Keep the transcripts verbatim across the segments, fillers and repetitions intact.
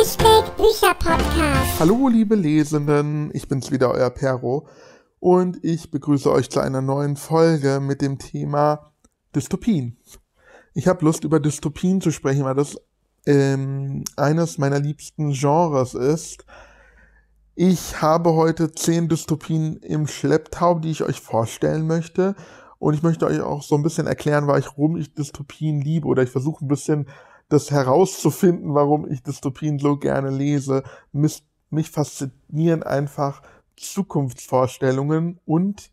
Hashtag Bücherpodcast. Hallo liebe Lesenden, ich bin's wieder, euer Perro. Und ich begrüße euch zu einer neuen Folge mit dem Thema Dystopien. Ich habe Lust, über Dystopien zu sprechen, weil das ähm, eines meiner liebsten Genres ist. Ich habe heute zehn Dystopien im Schlepptau, die ich euch vorstellen möchte. Und ich möchte euch auch so ein bisschen erklären, warum ich Dystopien liebe. Oder ich versuche ein bisschen das herauszufinden, warum ich Dystopien so gerne lese. Mich, mich faszinieren einfach Zukunftsvorstellungen und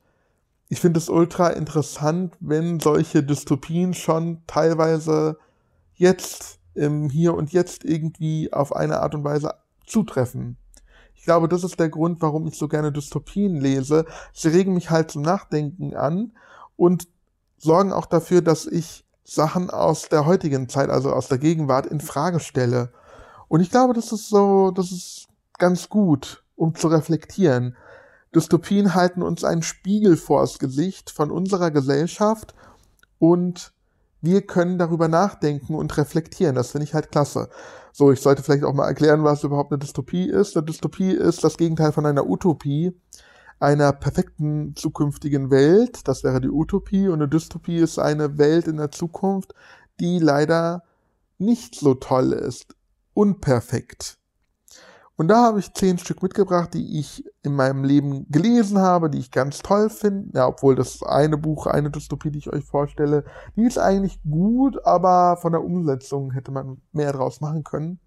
ich finde es ultra interessant, wenn solche Dystopien schon teilweise jetzt, im Hier und Jetzt irgendwie auf eine Art und Weise zutreffen. Ich glaube, das ist der Grund, warum ich so gerne Dystopien lese. Sie regen mich halt zum Nachdenken an und sorgen auch dafür, dass ich Sachen aus der heutigen Zeit, also aus der Gegenwart, in Frage stelle. Und ich glaube, das ist so, das ist ganz gut, um zu reflektieren. Dystopien halten uns einen Spiegel vors Gesicht von unserer Gesellschaft und wir können darüber nachdenken und reflektieren. Das finde ich halt klasse. So, ich sollte vielleicht auch mal erklären, was überhaupt eine Dystopie ist. Eine Dystopie ist das Gegenteil von einer Utopie, einer perfekten zukünftigen Welt, das wäre die Utopie, und eine Dystopie ist eine Welt in der Zukunft, die leider nicht so toll ist, unperfekt. Und da habe ich zehn Stück mitgebracht, die ich in meinem Leben gelesen habe, die ich ganz toll finde, ja, obwohl das eine Buch, eine Dystopie, die ich euch vorstelle, die ist eigentlich gut, aber von der Umsetzung hätte man mehr draus machen können.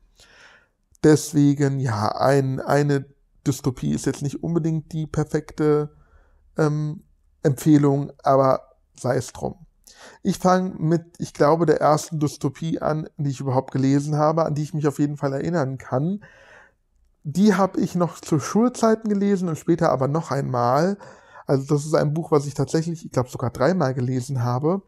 Deswegen, ja, ein, eine Dystopie ist jetzt nicht unbedingt die perfekte ähm, Empfehlung, aber sei es drum. Ich fange mit, ich glaube, der ersten Dystopie an, die ich überhaupt gelesen habe, an die ich mich auf jeden Fall erinnern kann. Die habe ich noch zu Schulzeiten gelesen und später aber noch einmal. Also das ist ein Buch, was ich tatsächlich, ich glaube, sogar dreimal gelesen habe.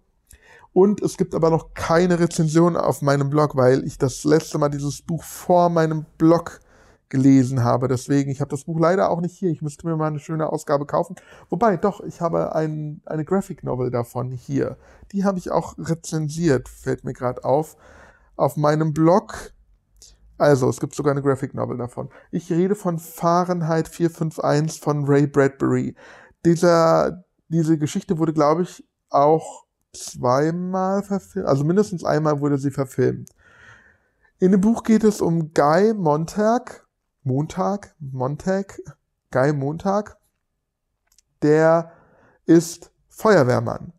Und es gibt aber noch keine Rezension auf meinem Blog, weil ich das letzte Mal dieses Buch vor meinem Blog gelesen habe. Deswegen, ich habe das Buch leider auch nicht hier. Ich müsste mir mal eine schöne Ausgabe kaufen. Wobei, doch, ich habe ein, eine Graphic Novel davon hier. Die habe ich auch rezensiert, fällt mir gerade auf, auf meinem Blog. Also, es gibt sogar eine Graphic Novel davon. Ich rede von Fahrenheit vier fünf eins von Ray Bradbury. Dieser, diese Geschichte wurde, glaube ich, auch zweimal verfilmt. Also mindestens einmal wurde sie verfilmt. In dem Buch geht es um Guy Montag, Montag, Montag, Guy Montag, der ist Feuerwehrmann.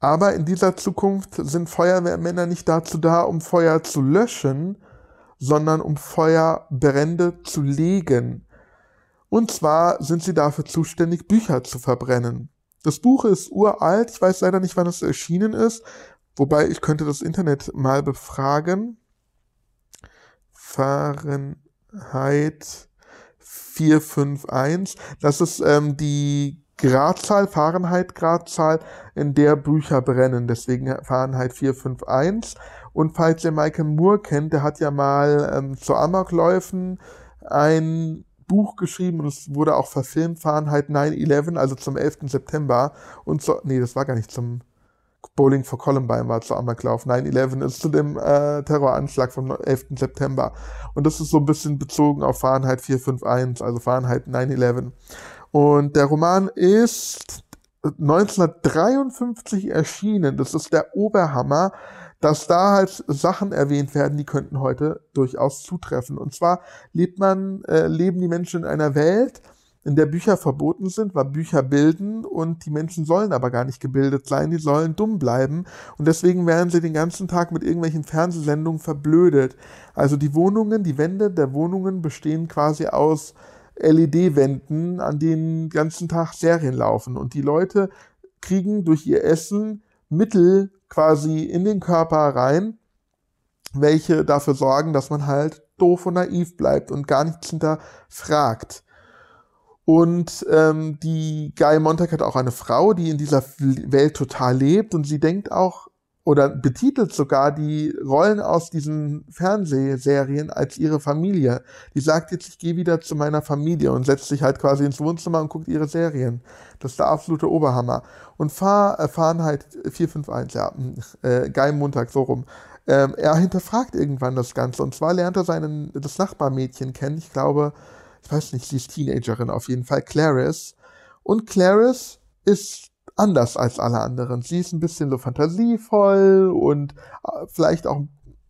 Aber in dieser Zukunft sind Feuerwehrmänner nicht dazu da, um Feuer zu löschen, sondern um Feuerbrände zu legen. Und zwar sind sie dafür zuständig, Bücher zu verbrennen. Das Buch ist uralt, ich weiß leider nicht, wann es erschienen ist, wobei ich könnte das Internet mal befragen. Fahrenheit vier fünf eins. Das ist ähm, die Gradzahl, Fahrenheit-Gradzahl, in der Bücher brennen. Deswegen Fahrenheit vier fünf eins. Und falls ihr Michael Moore kennt, der hat ja mal ähm, zu Amokläufen ein Buch geschrieben und es wurde auch verfilmt, Fahrenheit neun elf, also zum elften September. Und so, nee, das war gar nicht zum Bowling for Columbine war zu Amoklauf. neun elf ist zu dem äh, Terroranschlag vom elften September. Und das ist so ein bisschen bezogen auf Fahrenheit vier fünf eins, also Fahrenheit neun elf. Und der Roman ist neunzehnhundertdreiundfünfzig erschienen. Das ist der Oberhammer, dass da halt Sachen erwähnt werden, die könnten heute durchaus zutreffen. Und zwar lebt man, äh, leben die Menschen in einer Welt, in der Bücher verboten sind, weil Bücher bilden und die Menschen sollen aber gar nicht gebildet sein, die sollen dumm bleiben und deswegen werden sie den ganzen Tag mit irgendwelchen Fernsehsendungen verblödet. Also die Wohnungen, die Wände der Wohnungen bestehen quasi aus L E D-Wänden, an denen den ganzen Tag Serien laufen und die Leute kriegen durch ihr Essen Mittel quasi in den Körper rein, welche dafür sorgen, dass man halt doof und naiv bleibt und gar nichts hinterfragt. Und ähm, die Guy Montag hat auch eine Frau, die in dieser Welt total lebt und sie denkt auch oder betitelt sogar die Rollen aus diesen Fernsehserien als ihre Familie. Die sagt jetzt, ich gehe wieder zu meiner Familie und setzt sich halt quasi ins Wohnzimmer und guckt ihre Serien. Das ist der absolute Oberhammer. Und Fahr, äh, Fahrenheit vier fünf eins, ja, äh, Guy Montag, so rum, Ähm, er hinterfragt irgendwann das Ganze. Und zwar lernt er seinen, das Nachbarmädchen kennen. Ich glaube, ich weiß nicht, sie ist Teenagerin auf jeden Fall, Clarice. Und Clarice ist anders als alle anderen. Sie ist ein bisschen so fantasievoll und vielleicht auch,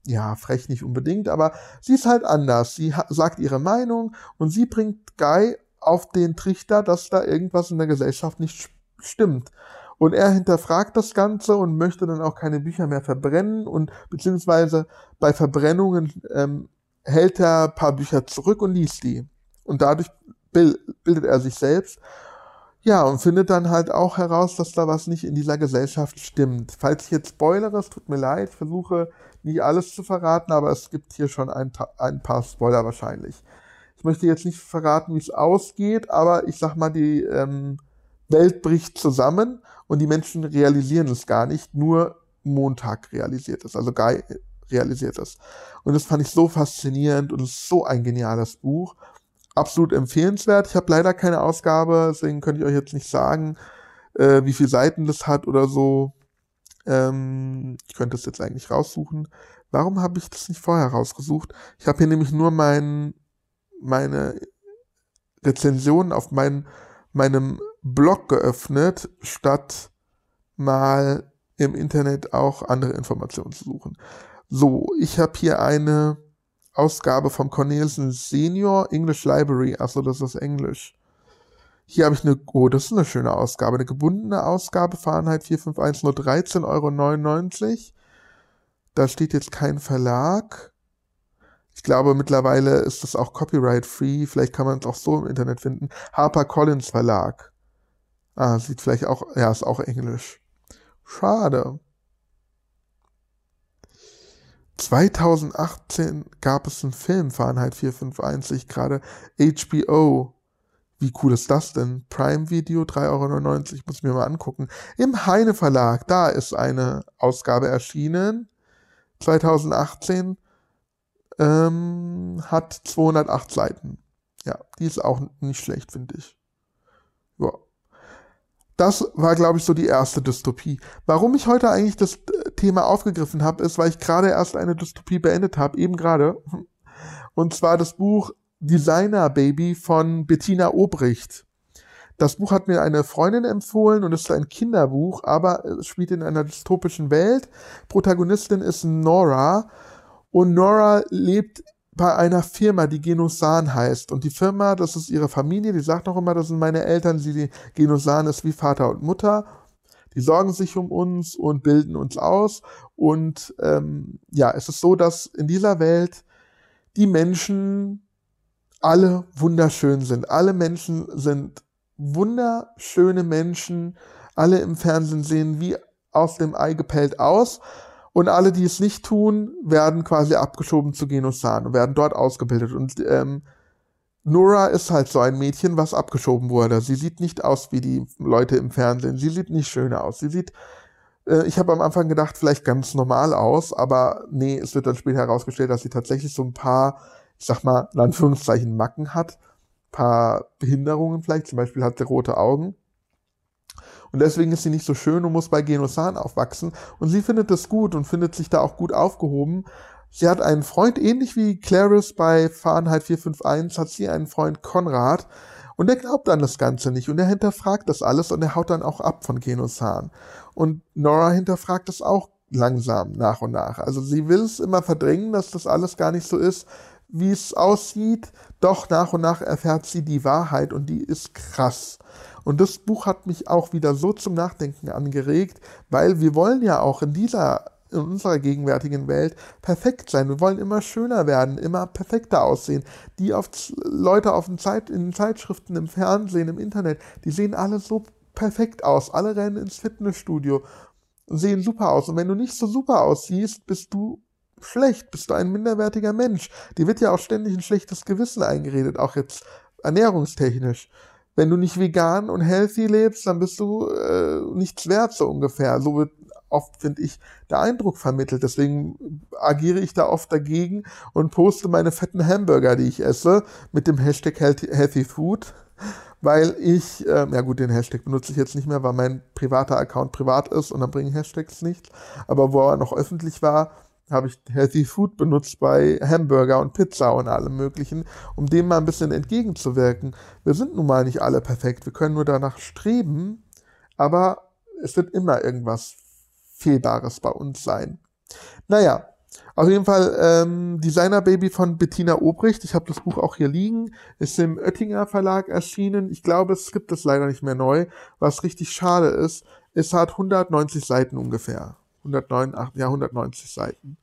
ja, frech nicht unbedingt, aber sie ist halt anders. Sie sagt ihre Meinung und sie bringt Guy auf den Trichter, dass da irgendwas in der Gesellschaft nicht stimmt. Und er hinterfragt das Ganze und möchte dann auch keine Bücher mehr verbrennen und beziehungsweise bei Verbrennungen ähm, hält er ein paar Bücher zurück und liest die. Und dadurch bildet er sich selbst. Ja, und findet dann halt auch heraus, dass da was nicht in dieser Gesellschaft stimmt. Falls ich jetzt spoilere, es tut mir leid, ich versuche nicht alles zu verraten, aber es gibt hier schon ein, ein paar Spoiler wahrscheinlich. Ich möchte jetzt nicht verraten, wie es ausgeht, aber ich sag mal, die ähm, Welt bricht zusammen und die Menschen realisieren es gar nicht, nur Montag realisiert es, also Guy realisiert es. Und das fand ich so faszinierend und es ist so ein geniales Buch. Absolut empfehlenswert. Ich habe leider keine Ausgabe, deswegen könnte ich euch jetzt nicht sagen, äh, wie viele Seiten das hat oder so. Ähm, ich könnte es jetzt eigentlich raussuchen. Warum habe ich das nicht vorher rausgesucht? Ich habe hier nämlich nur mein, meine Rezensionen auf mein, meinem Blog geöffnet, statt mal im Internet auch andere Informationen zu suchen. So, ich habe hier eine Ausgabe vom Cornelsen Senior English Library. Achso, das ist Englisch. Hier habe ich eine, oh, das ist eine schöne Ausgabe, eine gebundene Ausgabe, Fahrenheit vier fünf eins, nur dreizehn Euro neunundneunzig. Da steht jetzt kein Verlag. Ich glaube, mittlerweile ist das auch copyright-free. Vielleicht kann man es auch so im Internet finden. Harper Collins Verlag. Ah, sieht vielleicht auch, ja, ist auch Englisch. Schade. zweitausendachtzehn gab es einen Film, Fahrenheit vier fünf eins, gerade H B O. Wie cool ist das denn? Prime Video, drei Euro neunundneunzig, muss ich mir mal angucken. Im Heine Verlag, da ist eine Ausgabe erschienen. zweitausendachtzehn ähm, hat zweihundertacht Seiten. Ja, die ist auch nicht schlecht, finde ich. Ja. Das war, glaube ich, so die erste Dystopie. Warum ich heute eigentlich das Thema aufgegriffen habe, ist, weil ich gerade erst eine Dystopie beendet habe, eben gerade. Und zwar das Buch Designer Baby von Bettina Obrecht. Das Buch hat mir eine Freundin empfohlen und ist ein Kinderbuch, aber es spielt in einer dystopischen Welt. Protagonistin ist Nora und Nora lebt bei einer Firma, die Genosan heißt. Und die Firma, das ist ihre Familie, die sagt noch immer, das sind meine Eltern, die Genosan ist wie Vater und Mutter. Die sorgen sich um uns und bilden uns aus. Und ähm, ja, es ist so, dass in dieser Welt die Menschen alle wunderschön sind. Alle Menschen sind wunderschöne Menschen. Alle im Fernsehen sehen wie aus dem Ei gepellt aus. Und alle, die es nicht tun, werden quasi abgeschoben zu Genosan und werden dort ausgebildet. Und ähm, Nora ist halt so ein Mädchen, was abgeschoben wurde. Sie sieht nicht aus wie die Leute im Fernsehen. Sie sieht nicht schön aus. Sie sieht, äh, ich habe am Anfang gedacht, vielleicht ganz normal aus, aber nee, es wird dann später herausgestellt, dass sie tatsächlich so ein paar, ich sag mal, in Anführungszeichen Macken hat, ein paar Behinderungen vielleicht, zum Beispiel hat sie rote Augen. Und deswegen ist sie nicht so schön und muss bei Genosan aufwachsen. Und sie findet das gut und findet sich da auch gut aufgehoben. Sie hat einen Freund, ähnlich wie Clarice bei Fahrenheit vier fünf eins, hat sie einen Freund Konrad. Und der glaubt an das Ganze nicht. Und er hinterfragt das alles und er haut dann auch ab von Genosan. Und Nora hinterfragt das auch langsam, nach und nach. Also sie will es immer verdrängen, dass das alles gar nicht so ist, wie es aussieht. Doch nach und nach erfährt sie die Wahrheit und die ist krass. Und das Buch hat mich auch wieder so zum Nachdenken angeregt, weil wir wollen ja auch in dieser, in unserer gegenwärtigen Welt perfekt sein. Wir wollen immer schöner werden, immer perfekter aussehen. Die auf, Leute auf den Zeit, in den Zeitschriften, im Fernsehen, im Internet, die sehen alle so perfekt aus. Alle rennen ins Fitnessstudio und sehen super aus. Und wenn du nicht so super aussiehst, bist du schlecht, bist du ein minderwertiger Mensch. Dir wird ja auch ständig ein schlechtes Gewissen eingeredet, auch jetzt ernährungstechnisch. Wenn du nicht vegan und healthy lebst, dann bist du äh, nichts wert, so ungefähr. So wird oft, finde ich, der Eindruck vermittelt. Deswegen agiere ich da oft dagegen und poste meine fetten Hamburger, die ich esse, mit dem Hashtag Healthy Food, weil ich, äh, ja gut, den Hashtag benutze ich jetzt nicht mehr, weil mein privater Account privat ist und dann bringen Hashtags nichts. Aber wo er noch öffentlich war, habe ich Healthy Food benutzt bei Hamburger und Pizza und allem Möglichen, um dem mal ein bisschen entgegenzuwirken. Wir sind nun mal nicht alle perfekt, wir können nur danach streben, aber es wird immer irgendwas Fehlbares bei uns sein. Naja, auf jeden Fall ähm, Designer Baby von Bettina Obrecht, ich habe das Buch auch hier liegen, ist im Oettinger Verlag erschienen. Ich glaube, es gibt es leider nicht mehr neu, was richtig schade ist. Es hat hundertneunzig Seiten ungefähr. hundertneunundachtzig, ja, hundertneunzig Seiten.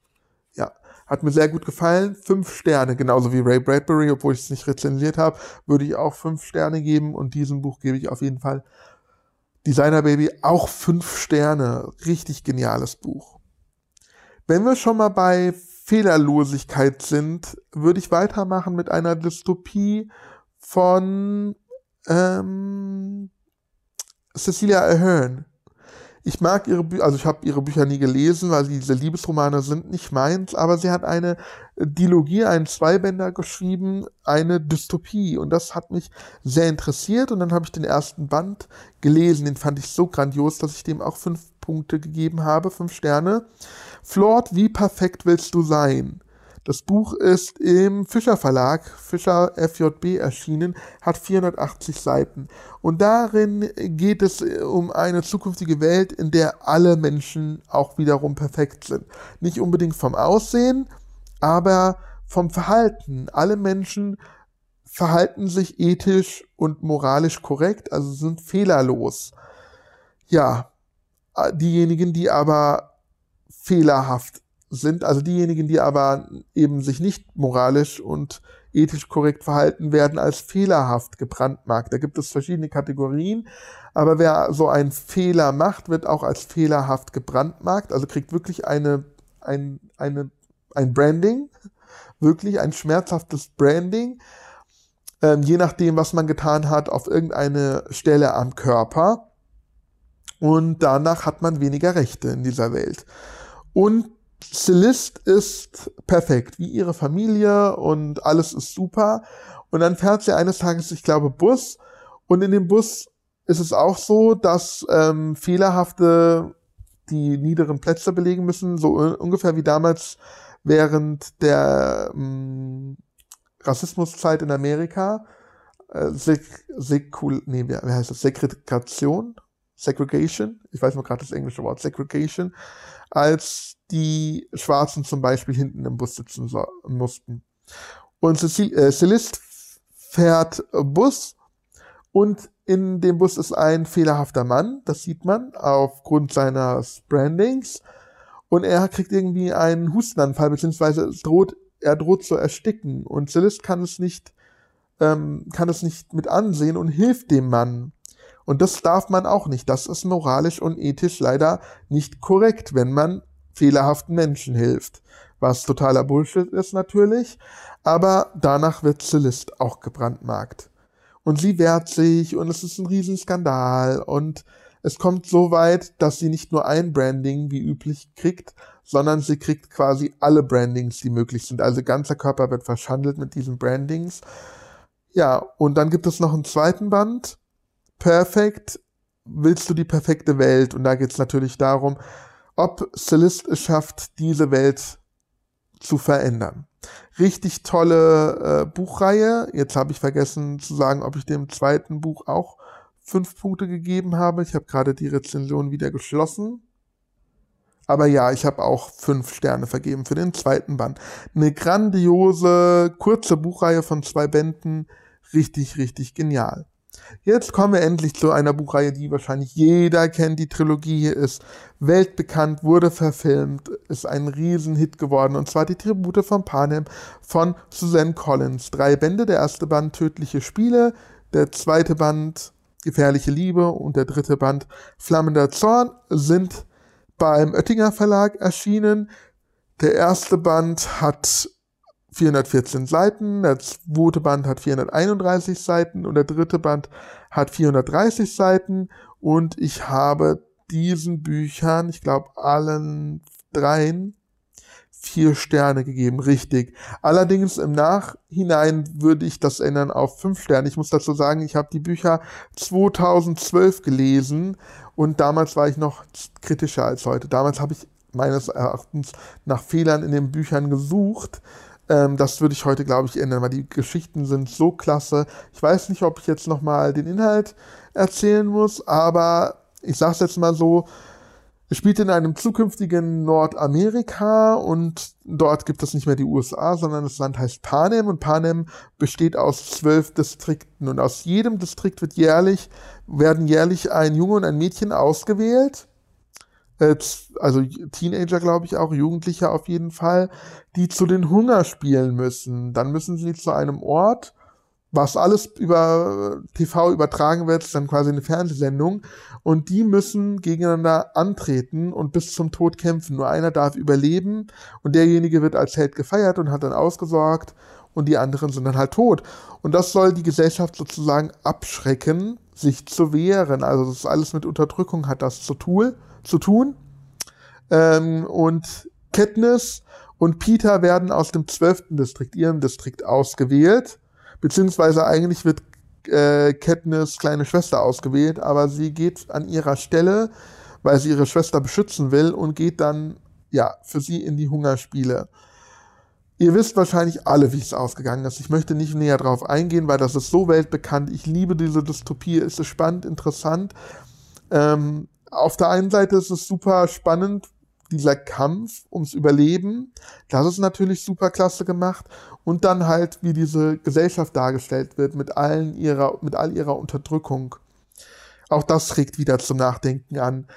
Ja, hat mir sehr gut gefallen. Fünf Sterne, genauso wie Ray Bradbury, obwohl ich es nicht rezensiert habe, würde ich auch fünf Sterne geben. Und diesem Buch gebe ich auf jeden Fall Designer Baby auch fünf Sterne. Richtig geniales Buch. Wenn wir schon mal bei Fehlerlosigkeit sind, würde ich weitermachen mit einer Dystopie von ähm, Cecilia Ahern. Ich mag ihre Bücher, also ich habe ihre Bücher nie gelesen, weil diese Liebesromane sind nicht meins, aber sie hat eine Dilogie, einen Zweibänder geschrieben, eine Dystopie, und das hat mich sehr interessiert, und dann habe ich den ersten Band gelesen, den fand ich so grandios, dass ich dem auch fünf Punkte gegeben habe, fünf Sterne. Flord, wie perfekt willst du sein? Das Buch ist im Fischer Verlag, Fischer F J B erschienen, hat vierhundertachtzig Seiten. Und darin geht es um eine zukünftige Welt, in der alle Menschen auch wiederum perfekt sind. Nicht unbedingt vom Aussehen, aber vom Verhalten. Alle Menschen verhalten sich ethisch und moralisch korrekt, also sind fehlerlos. Ja, diejenigen, die aber fehlerhaft sind, also diejenigen, die aber eben sich nicht moralisch und ethisch korrekt verhalten, werden als fehlerhaft gebrandmarkt. Da gibt es verschiedene Kategorien, aber wer so einen Fehler macht, wird auch als fehlerhaft gebrandmarkt, also kriegt wirklich eine, ein, eine, ein Branding, wirklich ein schmerzhaftes Branding, ähm, je nachdem, was man getan hat, auf irgendeine Stelle am Körper, und danach hat man weniger Rechte in dieser Welt. Und Celeste ist perfekt, wie ihre Familie, und alles ist super. Und dann fährt sie eines Tages, ich glaube, Bus. Und in dem Bus ist es auch so, dass ähm, Fehlerhafte die niederen Plätze belegen müssen, so ungefähr wie damals während der ähm, Rassismuszeit in Amerika. Äh, Sek Sekul nee, wie heißt das? Segregation? Segregation? Ich weiß mal gerade das englische Wort. Segregation. Als die Schwarzen zum Beispiel hinten im Bus sitzen so, mussten. Und Celeste fährt Bus, und in dem Bus ist ein fehlerhafter Mann, das sieht man aufgrund seines Brandings, und er kriegt irgendwie einen Hustenanfall, beziehungsweise es droht, er droht zu ersticken, und Celeste kann es nicht, ähm, kann es nicht mit ansehen und hilft dem Mann. Und das darf man auch nicht. Das ist moralisch und ethisch leider nicht korrekt, wenn man fehlerhaften Menschen hilft. Was totaler Bullshit ist natürlich, aber danach wird Celeste auch gebrandmarkt. Und sie wehrt sich, und es ist ein Riesenskandal, und es kommt so weit, dass sie nicht nur ein Branding wie üblich kriegt, sondern sie kriegt quasi alle Brandings, die möglich sind. Also ganzer Körper wird verschandelt mit diesen Brandings. Ja, und dann gibt es noch einen zweiten Band, Perfect, willst du die perfekte Welt? Und da geht es natürlich darum, ob Celeste es schafft, diese Welt zu verändern. Richtig tolle äh, Buchreihe. Jetzt habe ich vergessen zu sagen, ob ich dem zweiten Buch auch fünf Punkte gegeben habe. Ich habe gerade die Rezension wieder geschlossen. Aber ja, ich habe auch fünf Sterne vergeben für den zweiten Band. Eine grandiose, kurze Buchreihe von zwei Bänden. Richtig, richtig genial. Jetzt kommen wir endlich zu einer Buchreihe, die wahrscheinlich jeder kennt. Die Trilogie ist weltbekannt, wurde verfilmt, ist ein Riesenhit geworden. Und zwar die Tribute von Panem von Suzanne Collins. Drei Bände, der erste Band Tödliche Spiele, der zweite Band Gefährliche Liebe und der dritte Band Flammender Zorn sind beim Oettinger Verlag erschienen. Der erste Band hat vierhundertvierzehn Seiten, der zweite Band hat vierhunderteinunddreißig Seiten und der dritte Band hat vierhundertdreißig Seiten, und ich habe diesen Büchern, ich glaube allen dreien, vier Sterne gegeben, richtig. Allerdings im Nachhinein würde ich das ändern auf fünf Sterne. Ich muss dazu sagen, ich habe die Bücher zweitausendzwölf gelesen, und damals war ich noch kritischer als heute. Damals habe ich meines Erachtens nach Fehlern in den Büchern gesucht. Ähm, das würde ich heute, glaube ich, ändern, weil die Geschichten sind so klasse. Ich weiß nicht, ob ich jetzt nochmal den Inhalt erzählen muss, aber ich sage es jetzt mal so, es spielt in einem zukünftigen Nordamerika und dort gibt es nicht mehr die U S A, sondern das Land heißt Panem und Panem besteht aus zwölf Distrikten und aus jedem Distrikt wird jährlich, werden jährlich ein Junge und ein Mädchen ausgewählt, also Teenager, glaube ich auch, Jugendliche auf jeden Fall, die zu den Hungerspielen müssen. Dann müssen sie zu einem Ort, was alles über T V übertragen wird, ist dann quasi eine Fernsehsendung. Und die müssen gegeneinander antreten und bis zum Tod kämpfen. Nur einer darf überleben und derjenige wird als Held gefeiert und hat dann ausgesorgt und die anderen sind dann halt tot. Und das soll die Gesellschaft sozusagen abschrecken, sich zu wehren. Also das ist alles mit Unterdrückung, hat das zu tun. Zu tun. Ähm, und Katniss und Peter werden aus dem zwölften Distrikt, ihrem Distrikt, ausgewählt. Beziehungsweise eigentlich wird äh, Katniss kleine Schwester ausgewählt, aber sie geht an ihrer Stelle, weil sie ihre Schwester beschützen will und geht dann, ja, für sie in die Hungerspiele. Ihr wisst wahrscheinlich alle, wie es ausgegangen ist. Ich möchte nicht näher drauf eingehen, weil das ist so weltbekannt. Ich liebe diese Dystopie, es ist spannend, interessant. Ähm, auf der einen Seite ist es super spannend, dieser Kampf ums Überleben, das ist natürlich super klasse gemacht und dann halt, wie diese Gesellschaft dargestellt wird mit allen ihrer, mit all ihrer Unterdrückung. Auch das regt wieder zum Nachdenken an.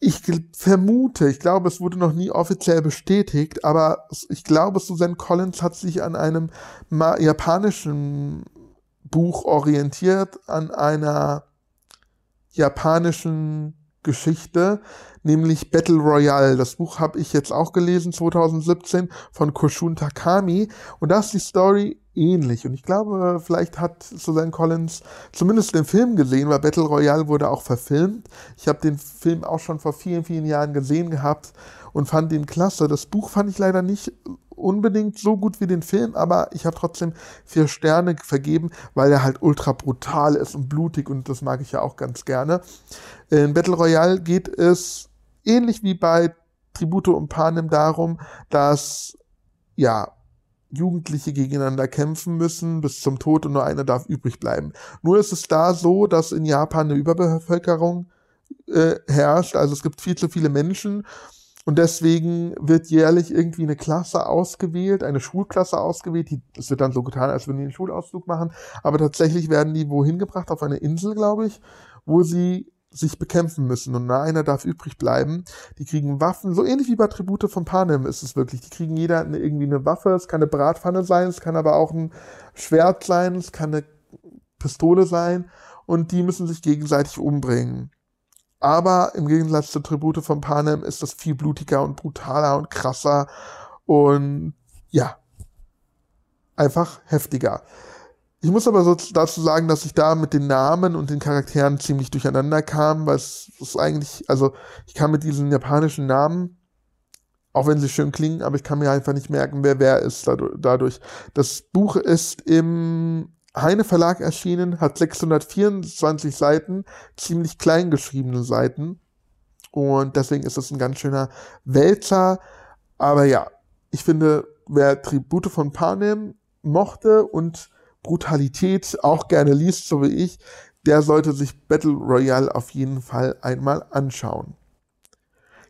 Ich vermute, ich glaube, es wurde noch nie offiziell bestätigt, aber ich glaube, Suzanne Collins hat sich an einem japanischen Buch orientiert, an einer japanischen Geschichte, nämlich Battle Royale. Das Buch habe ich jetzt auch gelesen, zwanzig siebzehn, von Koshun Takami. Und da ist die Story ähnlich. Und ich glaube, vielleicht hat Suzanne Collins zumindest den Film gesehen, weil Battle Royale wurde auch verfilmt. Ich habe den Film auch schon vor vielen, vielen Jahren gesehen gehabt und fand ihn klasse. Das Buch fand ich leider nicht unbedingt so gut wie den Film, aber ich habe trotzdem vier Sterne vergeben, weil er halt ultra brutal ist und blutig und das mag ich ja auch ganz gerne. In Battle Royale geht es ähnlich wie bei Tribute und Panem darum, dass ja Jugendliche gegeneinander kämpfen müssen bis zum Tod und nur einer darf übrig bleiben. Nur ist es da so, dass in Japan eine Überbevölkerung äh, herrscht, also es gibt viel zu viele Menschen. Und deswegen wird jährlich irgendwie eine Klasse ausgewählt, eine Schulklasse ausgewählt. Die, das wird dann so getan, als würden die einen Schulausflug machen. Aber tatsächlich werden die wohin gebracht, auf eine Insel, glaube ich, wo sie sich bekämpfen müssen. Und einer darf übrig bleiben. Die kriegen Waffen, so ähnlich wie bei Tribute von Panem ist es wirklich. Die kriegen jeder eine, irgendwie eine Waffe. Es kann eine Bratpfanne sein, es kann aber auch ein Schwert sein, es kann eine Pistole sein. Und die müssen sich gegenseitig umbringen. Aber im Gegensatz zu Tribute von Panem ist das viel blutiger und brutaler und krasser und ja, einfach heftiger. Ich muss aber so dazu sagen, dass ich da mit den Namen und den Charakteren ziemlich durcheinander kam, weil es ist eigentlich, also ich kann mit diesen japanischen Namen, auch wenn sie schön klingen, aber ich kann mir einfach nicht merken, wer wer ist dadurch. Das Buch ist im Heine Verlag erschienen, hat sechshundertvierundzwanzig Seiten, ziemlich klein geschriebene Seiten und deswegen ist das ein ganz schöner Wälzer, aber ja, ich finde, wer Tribute von Panem mochte und Brutalität auch gerne liest, so wie ich, der sollte sich Battle Royale auf jeden Fall einmal anschauen.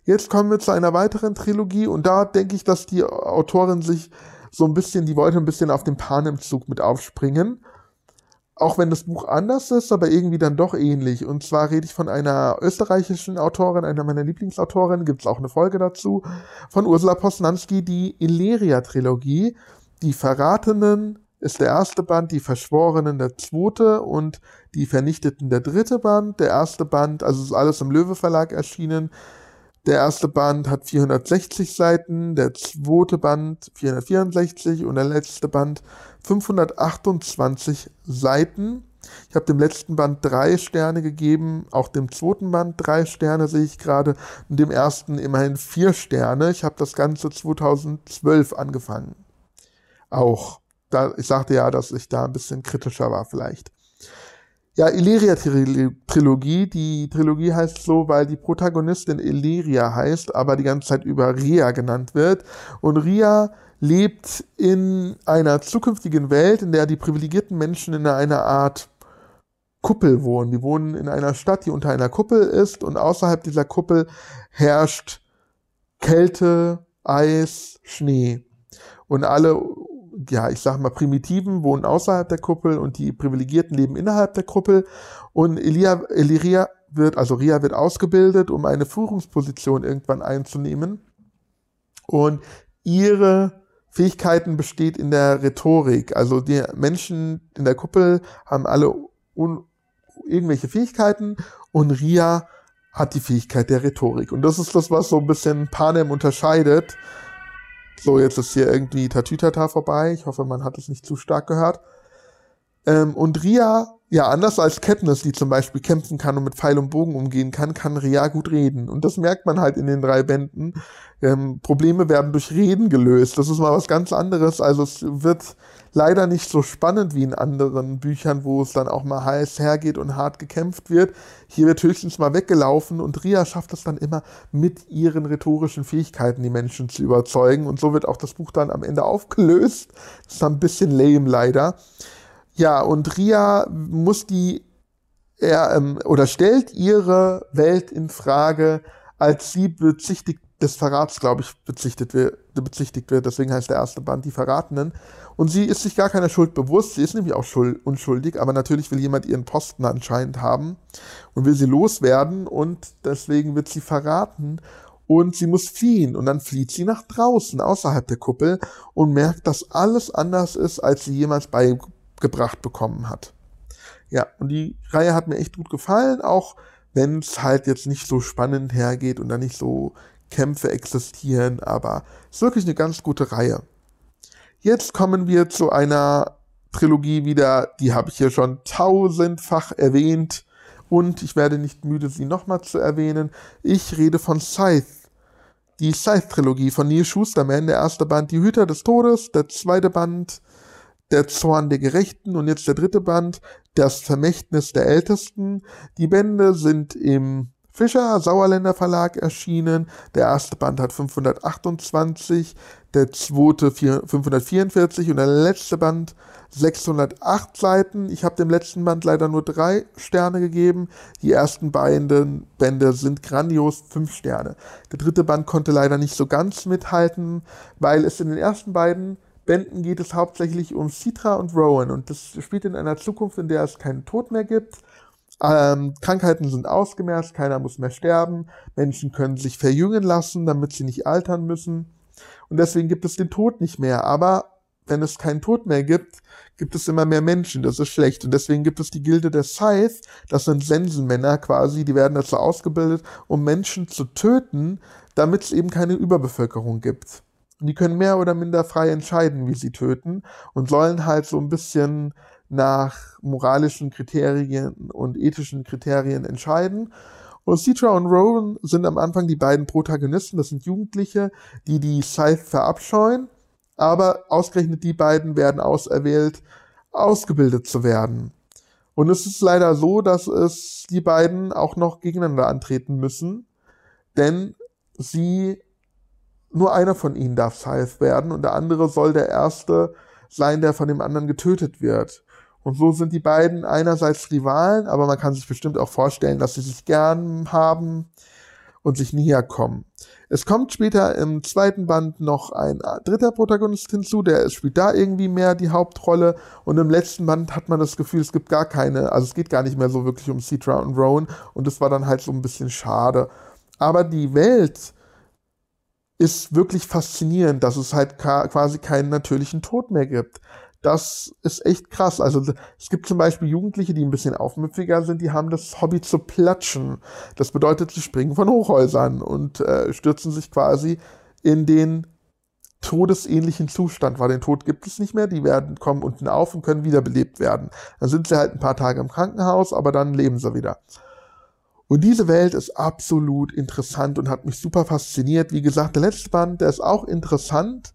Jetzt kommen wir zu einer weiteren Trilogie und da denke ich, dass die Autorin sich so ein bisschen, die wollte ein bisschen auf den Panem-Zug mit aufspringen. Auch wenn das Buch anders ist, aber irgendwie dann doch ähnlich. Und zwar rede ich von einer österreichischen Autorin, einer meiner Lieblingsautorin, gibt es auch eine Folge dazu, von Ursula Posnanski, die Illyria-Trilogie. Die Verratenen ist der erste Band, die Verschworenen der zweite und die Vernichteten der dritte Band. Der erste Band, also ist alles im Löwe Verlag erschienen. Der erste Band hat vierhundertsechzig Seiten, der zweite Band vierhundertvierundsechzig und der letzte Band fünfhundertachtundzwanzig Seiten. Ich habe dem letzten Band drei Sterne gegeben, auch dem zweiten Band drei Sterne sehe ich gerade und dem ersten immerhin vier Sterne. Ich habe das Ganze zweitausendzwölf angefangen. Auch, da, ich sagte ja, dass ich da ein bisschen kritischer war vielleicht. ja, Illyria-Trilogie. Die Trilogie heißt so, weil die Protagonistin Illyria heißt, aber die ganze Zeit über Ria genannt wird. Und Ria lebt in einer zukünftigen Welt, in der die privilegierten Menschen in einer Art Kuppel wohnen. Die wohnen in einer Stadt, die unter einer Kuppel ist, und außerhalb dieser Kuppel herrscht Kälte, Eis, Schnee. Und alle, ja, ich sag mal, Primitiven wohnen außerhalb der Kuppel und die Privilegierten leben innerhalb der Kuppel. Und Elia, Eliria wird, also Ria wird ausgebildet, um eine Führungsposition irgendwann einzunehmen. Und ihre Fähigkeiten besteht in der Rhetorik. Also die Menschen in der Kuppel haben alle un- irgendwelche Fähigkeiten und Ria hat die Fähigkeit der Rhetorik. Und das ist das, was so ein bisschen Panem unterscheidet. So, jetzt ist hier irgendwie Tatütata vorbei. Ich hoffe, man hat es nicht zu stark gehört. Ähm, und Ria, ja, anders als Katniss, die zum Beispiel kämpfen kann und mit Pfeil und Bogen umgehen kann, kann Ria gut reden. Und das merkt man halt in den drei Bänden. Ähm, Probleme werden durch Reden gelöst. Das ist mal was ganz anderes. Also es wird leider nicht so spannend wie in anderen Büchern, wo es dann auch mal heiß hergeht und hart gekämpft wird. Hier wird höchstens mal weggelaufen und Ria schafft es dann immer, mit ihren rhetorischen Fähigkeiten die Menschen zu überzeugen. Und so wird auch das Buch dann am Ende aufgelöst. Das ist dann ein bisschen lame leider. Ja, und Ria muss die, er, ähm, oder stellt ihre Welt in Frage, als sie bezichtigt des Verrats, glaube ich, bezichtigt wird, bezichtigt wird. Deswegen heißt der erste Band Die Verratenen. Und sie ist sich gar keiner Schuld bewusst. Sie ist nämlich auch schuld, unschuldig, aber natürlich will jemand ihren Posten anscheinend haben und will sie loswerden und deswegen wird sie verraten und sie muss fliehen. Und dann flieht sie nach draußen, außerhalb der Kuppel und merkt, dass alles anders ist, als sie jemals beigebracht bekommen hat. Ja, und die Reihe hat mir echt gut gefallen, auch wenn es halt jetzt nicht so spannend hergeht und dann nicht so Kämpfe existieren, aber es ist wirklich eine ganz gute Reihe. Jetzt kommen wir zu einer Trilogie wieder, die habe ich hier schon tausendfach erwähnt und ich werde nicht müde, sie nochmal zu erwähnen. Ich rede von Scythe. Die Scythe-Trilogie von Neal Shusterman, der erste Band Die Hüter des Todes, der zweite Band Der Zorn der Gerechten und jetzt der dritte Band Das Vermächtnis der Ältesten. Die Bände sind im Fischer Sauerländer Verlag erschienen. Der erste Band hat fünfhundertachtundzwanzig, der zweite fünfhundertvierundvierzig und der letzte Band sechshundertacht Seiten. Ich habe dem letzten Band leider nur drei Sterne gegeben. Die ersten beiden Bände sind grandios, fünf Sterne. Der dritte Band konnte leider nicht so ganz mithalten, weil es in den ersten beiden Bänden geht es hauptsächlich um Citra und Rowan und das spielt in einer Zukunft, in der es keinen Tod mehr gibt. Ähm, Krankheiten sind ausgemerzt, keiner muss mehr sterben, Menschen können sich verjüngen lassen, damit sie nicht altern müssen und deswegen gibt es den Tod nicht mehr, aber wenn es keinen Tod mehr gibt, gibt es immer mehr Menschen, das ist schlecht und deswegen gibt es die Gilde der Scythe, das sind Sensenmänner quasi, die werden dazu ausgebildet, um Menschen zu töten, damit es eben keine Überbevölkerung gibt. Und die können mehr oder minder frei entscheiden, wie sie töten und sollen halt so ein bisschen nach moralischen Kriterien und ethischen Kriterien entscheiden. Und Citra und Rowan sind am Anfang die beiden Protagonisten, das sind Jugendliche, die die Scythe verabscheuen, aber ausgerechnet die beiden werden auserwählt, ausgebildet zu werden. Und es ist leider so, dass es die beiden auch noch gegeneinander antreten müssen, denn sie, nur einer von ihnen darf Scythe werden und der andere soll der Erste sein, der von dem anderen getötet wird. Und so sind die beiden einerseits Rivalen, aber man kann sich bestimmt auch vorstellen, dass sie sich gern haben und sich näher kommen. Es kommt später im zweiten Band noch ein dritter Protagonist hinzu, der spielt da irgendwie mehr die Hauptrolle und im letzten Band hat man das Gefühl, es gibt gar keine, also es geht gar nicht mehr so wirklich um Citra und Rowan und das war dann halt so ein bisschen schade. Aber die Welt ist wirklich faszinierend, dass es halt ka- quasi keinen natürlichen Tod mehr gibt. Das ist echt krass. Also es gibt zum Beispiel Jugendliche, die ein bisschen aufmüpfiger sind, die haben das Hobby zu platschen. Das bedeutet, sie springen von Hochhäusern und äh, stürzen sich quasi in den todesähnlichen Zustand, weil den Tod gibt es nicht mehr. Die werden kommen unten auf und können wiederbelebt werden. Dann sind sie halt ein paar Tage im Krankenhaus, aber dann leben sie wieder. Und diese Welt ist absolut interessant und hat mich super fasziniert. Wie gesagt, der letzte Band, der ist auch interessant.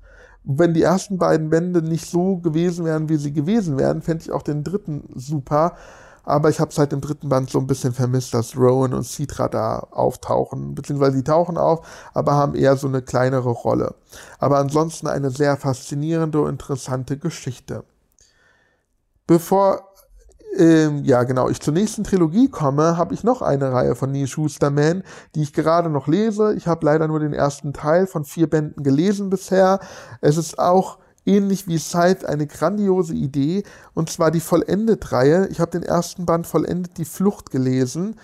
Wenn die ersten beiden Bände nicht so gewesen wären, wie sie gewesen wären, fände ich auch den dritten super. aber ich habe es halt im dritten Band so ein bisschen vermisst, dass Rowan und Citra da auftauchen, beziehungsweise die tauchen auf, aber haben eher so eine kleinere Rolle. Aber ansonsten eine sehr faszinierende und interessante Geschichte. Bevor Ähm, ja genau, ich zur nächsten Trilogie komme, habe ich noch eine Reihe von Neal Shusterman, die ich gerade noch lese. Ich habe leider nur den ersten Teil von vier Bänden gelesen bisher. Es ist auch ähnlich wie Scythe eine grandiose Idee, und zwar die Vollendet-Reihe. Ich habe den ersten Band Vollendet, die Flucht gelesen.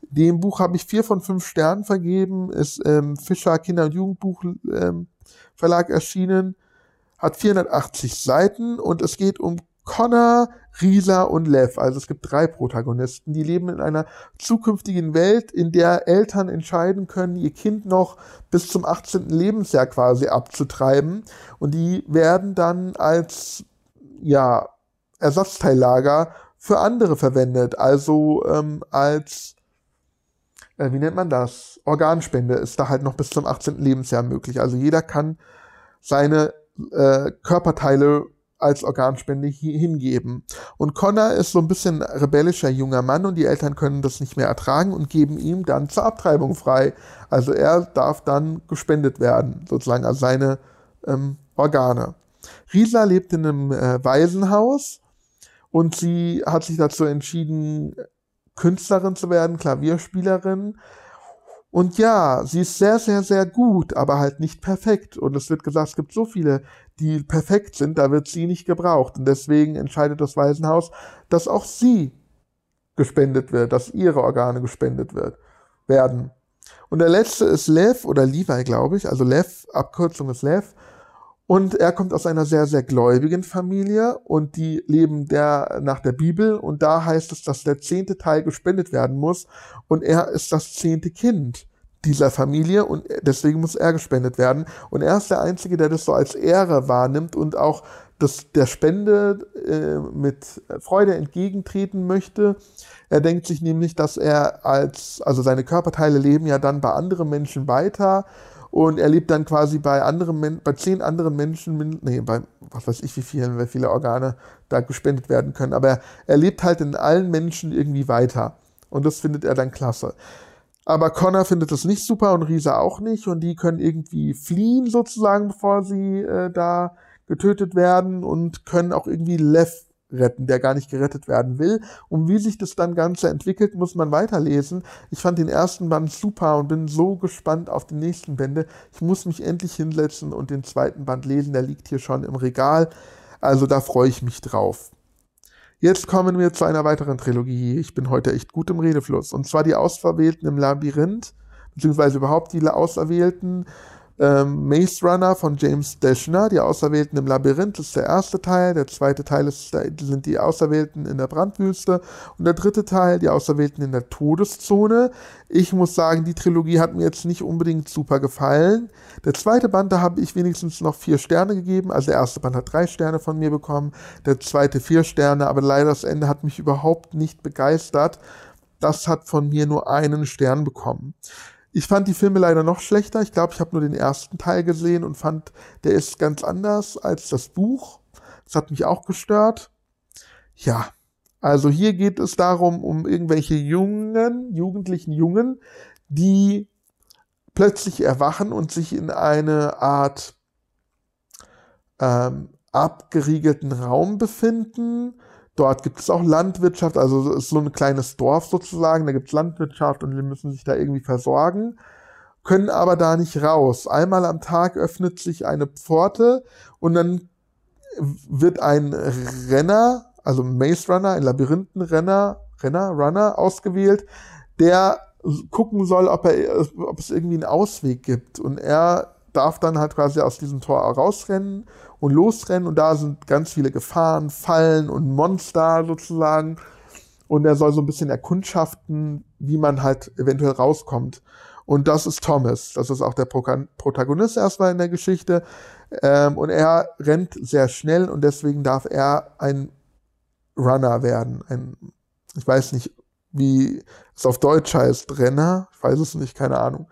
Dem Buch habe ich vier von fünf Sternen vergeben, ist ähm, Fischer Kinder- und Jugendbuch ähm, Verlag erschienen, hat vierhundertachtzig Seiten und es geht um Connor, Risa und Lev, also es gibt drei Protagonisten, die leben in einer zukünftigen Welt, in der Eltern entscheiden können, ihr Kind noch bis zum achtzehnten Lebensjahr quasi abzutreiben, und die werden dann als, ja, Ersatzteillager für andere verwendet, also ähm, als, äh, wie nennt man das, Organspende ist da halt noch bis zum achtzehnten Lebensjahr möglich, also jeder kann seine äh, Körperteile als Organspende hingeben. Und Connor ist so ein bisschen rebellischer junger Mann und die Eltern können das nicht mehr ertragen und geben ihm dann zur Abtreibung frei. Also er darf dann gespendet werden, sozusagen, also seine ähm, Organe. Risa lebt in einem äh, Waisenhaus und sie hat sich dazu entschieden, Künstlerin zu werden, Klavierspielerin. Und ja, sie ist sehr, sehr, sehr gut, aber halt nicht perfekt. Und es wird gesagt, es gibt so viele, die perfekt sind, da wird sie nicht gebraucht. Und deswegen entscheidet das Waisenhaus, dass auch sie gespendet wird, dass ihre Organe gespendet wird, werden. Und der letzte ist Lev, oder Levi, glaube ich, also Lev, Abkürzung ist Lev. Und er kommt aus einer sehr, sehr gläubigen Familie und die leben der, nach der Bibel, und da heißt es, dass der zehnte Teil gespendet werden muss, und er ist das zehnte Kind dieser Familie und deswegen muss er gespendet werden, und er ist der Einzige, der das so als Ehre wahrnimmt und auch das, der Spende äh, mit Freude entgegentreten möchte. Er denkt sich nämlich, dass er als, also seine Körperteile leben ja dann bei anderen Menschen weiter. Und er lebt dann quasi bei anderen, bei zehn anderen Menschen, nee, bei was weiß ich wie vielen, wie viele Organe da gespendet werden können. Aber er, er lebt halt in allen Menschen irgendwie weiter. Und das findet er dann klasse. Aber Connor findet das nicht super und Risa auch nicht. Und die können irgendwie fliehen sozusagen, bevor sie äh, da getötet werden, und können auch irgendwie Lev retten, der gar nicht gerettet werden will. Und wie sich das dann Ganze entwickelt, muss man weiterlesen. Ich fand den ersten Band super und bin so gespannt auf die nächsten Bände. Ich muss mich endlich hinsetzen und den zweiten Band lesen, der liegt hier schon im Regal. Also da freue ich mich drauf. Jetzt kommen wir zu einer weiteren Trilogie. Ich bin heute echt gut im Redefluss. Und zwar die Auserwählten im Labyrinth, beziehungsweise überhaupt die Auserwählten. Ähm, Maze Runner von James Deschner, Die Auserwählten im Labyrinth ist der erste Teil, der zweite Teil ist, sind Die Auserwählten in der Brandwüste und der dritte Teil, Die Auserwählten in der Todeszone. Ich muss sagen, die Trilogie hat mir jetzt nicht unbedingt super gefallen. Der zweite Band, da habe ich wenigstens noch vier Sterne gegeben, also der erste Band hat drei Sterne von mir bekommen, der zweite vier Sterne, aber leider das Ende hat mich überhaupt nicht begeistert. Das hat von mir nur einen Stern bekommen. Ich fand die Filme leider noch schlechter. Ich glaube, ich habe nur den ersten Teil gesehen und fand, der ist ganz anders als das Buch. Das hat mich auch gestört. Ja, also hier geht es darum, um irgendwelche jungen, jugendlichen Jungen, die plötzlich erwachen und sich in eine Art ähm, abgeriegelten Raum befinden. Dort gibt es auch Landwirtschaft, also es ist so ein kleines Dorf sozusagen, da gibt es Landwirtschaft und die müssen sich da irgendwie versorgen, können aber da nicht raus. Einmal am Tag öffnet sich eine Pforte und dann wird ein Renner, also ein Maze Runner, ein Labyrinthenrenner, Renner, Runner ausgewählt, der gucken soll, ob, er, ob es irgendwie einen Ausweg gibt, und er darf dann halt quasi aus diesem Tor rausrennen und losrennen, und da sind ganz viele Gefahren, Fallen und Monster sozusagen, und er soll so ein bisschen erkundschaften, wie man halt eventuell rauskommt. Und das ist Thomas, das ist auch der Pro- Protagonist erstmal in der Geschichte, ähm, und er rennt sehr schnell und deswegen darf er ein Runner werden, ein, ich weiß nicht, wie es auf Deutsch heißt, Renner, ich weiß es nicht, keine Ahnung.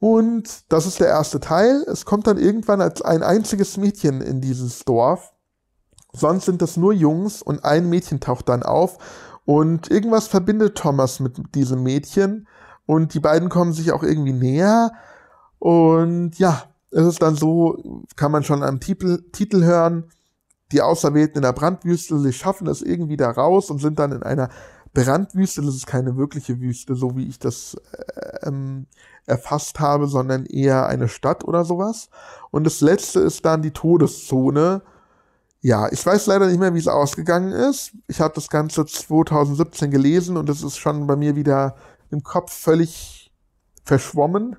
Und das ist der erste Teil. Es kommt dann irgendwann als ein einziges Mädchen in dieses Dorf. Sonst sind das nur Jungs, und ein Mädchen taucht dann auf Und irgendwas verbindet Thomas mit diesem Mädchen und die beiden kommen sich auch irgendwie näher. Und ja, es ist dann so, kann man schon am Titel, Titel hören, die Auserwählten in der Brandwüste, sie schaffen es irgendwie da raus und sind dann in einer Brandwüste. Das ist keine wirkliche Wüste, so wie ich das äh, ähm, erfasst habe, sondern eher eine Stadt oder sowas. Und das letzte ist dann die Todeszone. Ja, ich weiß leider nicht mehr, wie es ausgegangen ist. Ich habe das Ganze zwanzig siebzehn gelesen und es ist schon bei mir wieder im Kopf völlig verschwommen.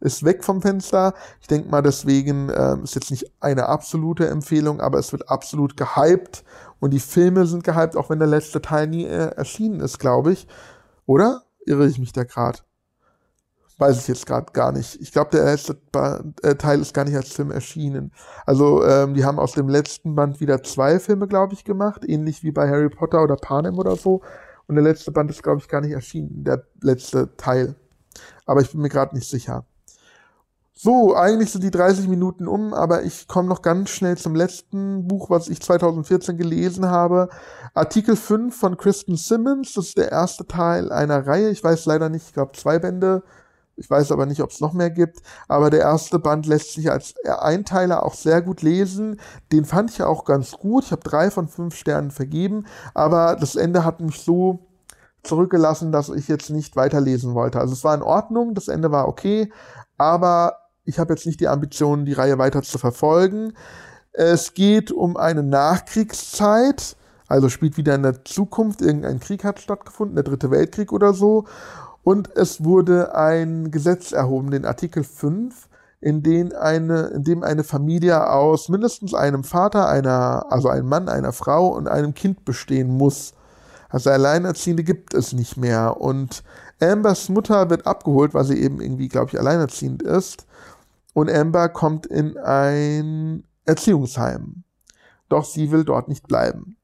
Ist weg vom Fenster. Ich denke mal, deswegen äh, ist jetzt nicht eine absolute Empfehlung, aber es wird absolut gehypt und die Filme sind gehypt, auch wenn der letzte Teil nie äh, erschienen ist, glaube ich. Oder? Irre ich mich da gerade? Weiß ich jetzt gerade gar nicht. Ich glaube, der letzte ba- äh, Teil ist gar nicht als Film erschienen. Also, ähm, die haben aus dem letzten Band wieder zwei Filme, glaube ich, gemacht, ähnlich wie bei Harry Potter oder Panem oder so. Und der letzte Band ist, glaube ich, gar nicht erschienen, der letzte Teil. Aber ich bin mir gerade nicht sicher. So, eigentlich sind die dreißig Minuten um, aber ich komme noch ganz schnell zum letzten Buch, was ich zwanzig vierzehn gelesen habe. Artikel fünf von Kristen Simmons, das ist der erste Teil einer Reihe. Ich weiß leider nicht, ich glaube zwei Bände. Ich weiß aber nicht, ob es noch mehr gibt. Aber der erste Band lässt sich als Einteiler auch sehr gut lesen. Den fand ich auch ganz gut. Ich habe drei von fünf Sternen vergeben, aber das Ende hat mich so zurückgelassen, dass ich jetzt nicht weiterlesen wollte. Also es war in Ordnung, das Ende war okay, aber ich habe jetzt nicht die Ambition, die Reihe weiter zu verfolgen. Es geht um eine Nachkriegszeit, also spielt wieder in der Zukunft, irgendein Krieg hat stattgefunden, der Dritte Weltkrieg oder so. Und es wurde ein Gesetz erhoben, den Artikel fünf, in dem eine, in dem eine Familie aus mindestens einem Vater, einer, also einem Mann, einer Frau und einem Kind bestehen muss. Also Alleinerziehende gibt es nicht mehr. Und Ambers Mutter wird abgeholt, weil sie eben irgendwie, glaube ich, alleinerziehend ist. Und Amber kommt in ein Erziehungsheim. Doch sie will dort nicht bleiben.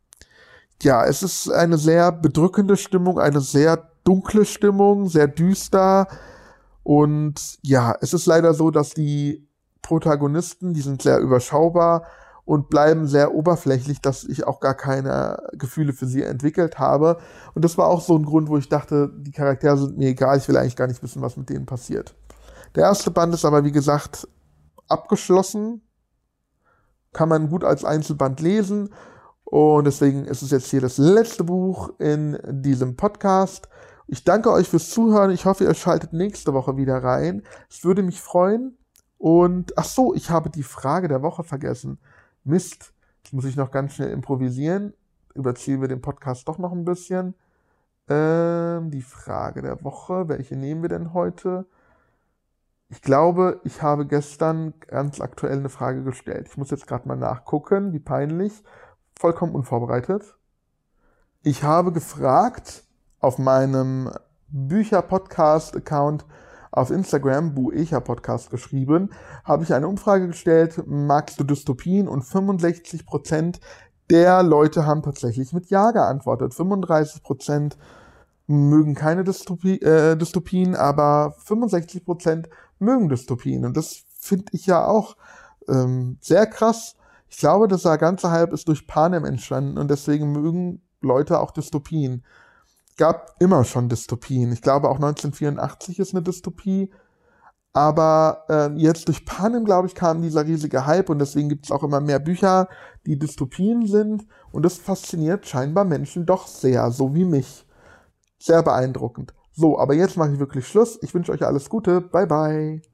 Ja, es ist eine sehr bedrückende Stimmung, eine sehr dunkle Stimmung, sehr düster. Und ja, es ist leider so, dass die Protagonisten, die sind sehr überschaubar und bleiben sehr oberflächlich, dass ich auch gar keine Gefühle für sie entwickelt habe. Und das war auch so ein Grund, wo ich dachte, die Charaktere sind mir egal, ich will eigentlich gar nicht wissen, was mit denen passiert. Der erste Band ist aber, wie gesagt, abgeschlossen. Kann man gut als Einzelband lesen. Und deswegen ist es jetzt hier das letzte Buch in diesem Podcast. Ich danke euch fürs Zuhören. Ich hoffe, ihr schaltet nächste Woche wieder rein. Es würde mich freuen. Und ach so, ich habe die Frage der Woche vergessen. Mist, jetzt muss ich noch ganz schnell improvisieren. Überziehen wir den Podcast doch noch ein bisschen. Ähm, die Frage der Woche, welche nehmen wir denn heute? Ich glaube, ich habe gestern ganz aktuell eine Frage gestellt. Ich muss jetzt gerade mal nachgucken, wie peinlich. Vollkommen unvorbereitet. Ich habe gefragt auf meinem Bücher-Podcast-Account, auf Instagram, Buecher Podcast geschrieben, habe ich eine Umfrage gestellt, magst du Dystopien? Und fünfundsechzig Prozent der Leute haben tatsächlich mit Ja geantwortet. fünfunddreißig Prozent mögen keine Dystopie, äh, Dystopien, aber fünfundsechzig Prozent mögen Dystopien. Und das finde ich ja auch ähm, sehr krass. Ich glaube, das ganze Hype ist durch Panem entstanden und deswegen mögen Leute auch Dystopien. Gab immer schon Dystopien. Ich glaube, auch neunzehnhundertvierundachtzig ist eine Dystopie. Aber äh, jetzt durch Panem, glaube ich, kam dieser riesige Hype und deswegen gibt es auch immer mehr Bücher, die Dystopien sind. Und das fasziniert scheinbar Menschen doch sehr, so wie mich. Sehr beeindruckend. So, aber jetzt mache ich wirklich Schluss. Ich wünsche euch alles Gute. Bye, bye.